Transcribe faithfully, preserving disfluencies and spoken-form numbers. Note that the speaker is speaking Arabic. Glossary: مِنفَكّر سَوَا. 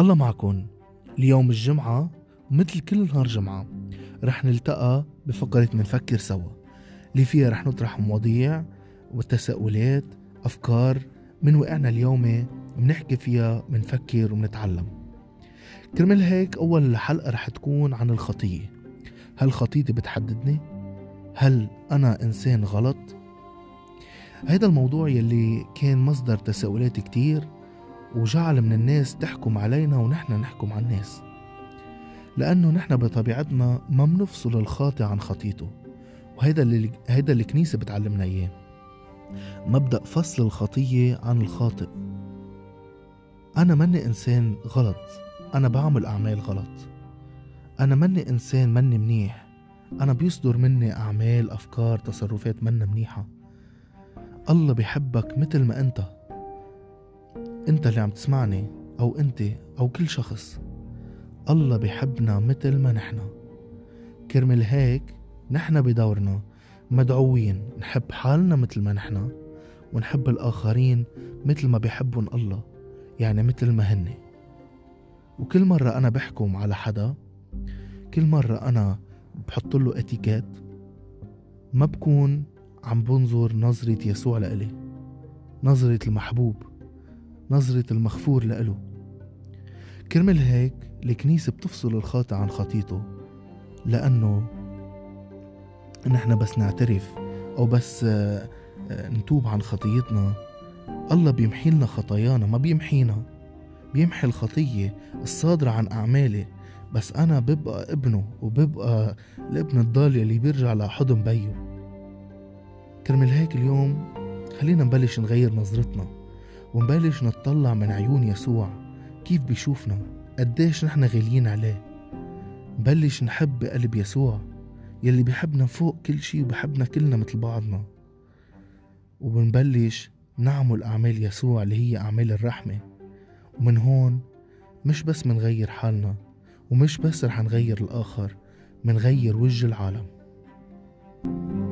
الله معكم. اليوم الجمعة ومثل كل نهار جمعة رح نلتقى بفقرة منفكر سوا اللي فيها رح نطرح مواضيع وتساؤلات أفكار من وقعنا اليومي بنحكي فيها منفكر ومنتعلم. كرمال هيك أول حلقة رح تكون عن الخطية. هل خطيتي بتحددني؟ هل أنا إنسان غلط؟ هيدا الموضوع يلي كان مصدر تساؤلات كتير وجعل من الناس تحكم علينا ونحن نحكم على الناس، لأنه نحن بطبيعتنا ما منفصل الخاطئ عن خطيته. وهيدا اللي هيدا اللي الكنيسة بتعلمنا إياه، مبدأ فصل الخطية عن الخاطئ. أنا مني إنسان غلط، أنا بعمل أعمال غلط، أنا مني إنسان مني منيح، أنا بيصدر مني أعمال أفكار تصرفات مني منيحة. الله بيحبك مثل ما أنت، أنت اللي عم تسمعني أو أنت أو كل شخص، الله بيحبنا مثل ما نحن. كرمل هيك نحن بدورنا مدعوين نحب حالنا مثل ما نحن ونحب الآخرين مثل ما بيحبون الله، يعني مثل ما هن. وكل مرة أنا بحكم على حدا، كل مرة أنا بحط له اتيكات، ما بكون عم بنظر نظرة يسوع لإلي، نظرة المحبوب، نظرة المغفور لإله. كرمال هيك الكنيسة بتفصل الخاطئ عن خطيته، لأنه نحن بس نعترف أو بس نتوب عن خطيتنا الله بيمحي لنا خطايانا. ما بيمحينا، بيمحي الخطية الصادرة عن أعمالي، بس أنا ببقى ابنه وببقى الابن الضال اللي بيرجع لحضن بيه. كرمال هيك اليوم خلينا نبلش نغير نظرتنا ونبلش نتطلع من عيون يسوع، كيف بيشوفنا، قديش نحن غاليين عليه. نبلش نحب بقلب يسوع يلي بيحبنا فوق كل شي وبيحبنا كلنا مثل بعضنا، وبنبلش نعمل أعمال يسوع اللي هي أعمال الرحمة. ومن هون مش بس منغير حالنا ومش بس رح نغير الآخر، منغير وجه العالم.